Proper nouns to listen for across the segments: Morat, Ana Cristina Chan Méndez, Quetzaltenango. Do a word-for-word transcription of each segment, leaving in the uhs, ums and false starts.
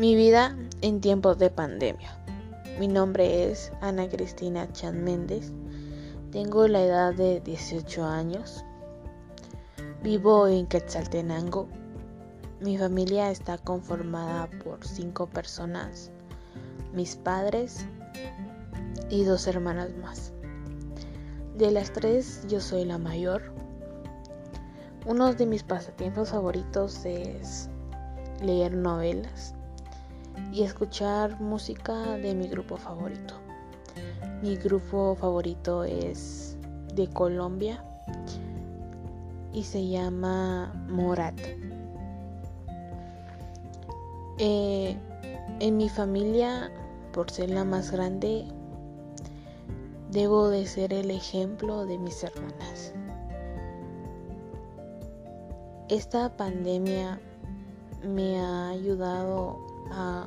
Mi vida en tiempos de pandemia. Mi nombre es Ana Cristina Chan Méndez. Tengo la edad de dieciocho años. Vivo en Quetzaltenango. Mi familia está conformada por cinco personas, mis padres y dos hermanas más. De las tres, yo soy la mayor. Uno de mis pasatiempos favoritos es leer novelas y escuchar música de mi grupo favorito. Mi grupo favorito es de Colombia y se llama Morat. Eh, en mi familia, por ser la más grande, debo de ser el ejemplo de mis hermanas. Esta pandemia me ha ayudado a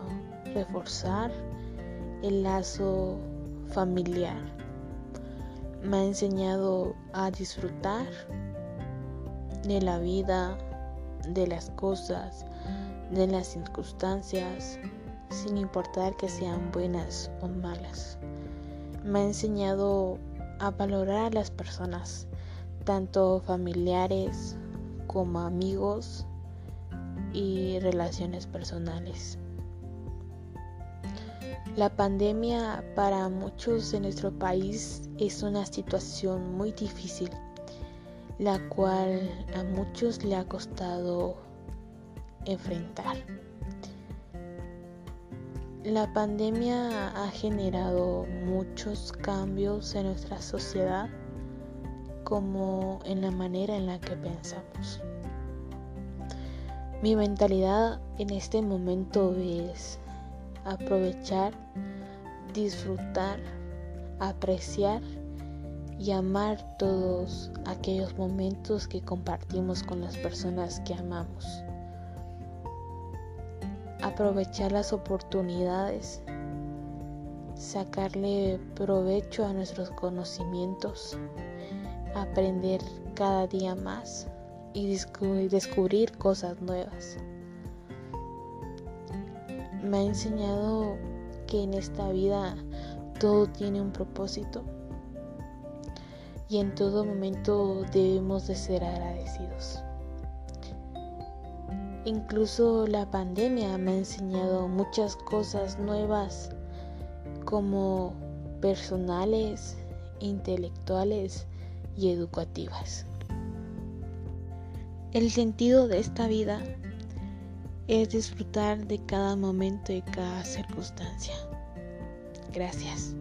reforzar el lazo familiar. Me ha enseñado a disfrutar de la vida, de las cosas, de las circunstancias, sin importar que sean buenas o malas. Me ha enseñado a valorar a las personas, tanto familiares como amigos y relaciones personales. La pandemia para muchos en nuestro país es una situación muy difícil, la cual a muchos le ha costado enfrentar. La pandemia ha generado muchos cambios en nuestra sociedad, como en la manera en la que pensamos. Mi mentalidad en este momento es aprovechar, disfrutar, apreciar y amar todos aquellos momentos que compartimos con las personas que amamos. Aprovechar las oportunidades, sacarle provecho a nuestros conocimientos, aprender cada día más y descubrir, descubrir cosas nuevas. Me ha enseñado que en esta vida todo tiene un propósito y en todo momento debemos de ser agradecidos. Incluso la pandemia me ha enseñado muchas cosas nuevas, como personales, intelectuales y educativas. El sentido de esta vida es disfrutar de cada momento y cada circunstancia. Gracias.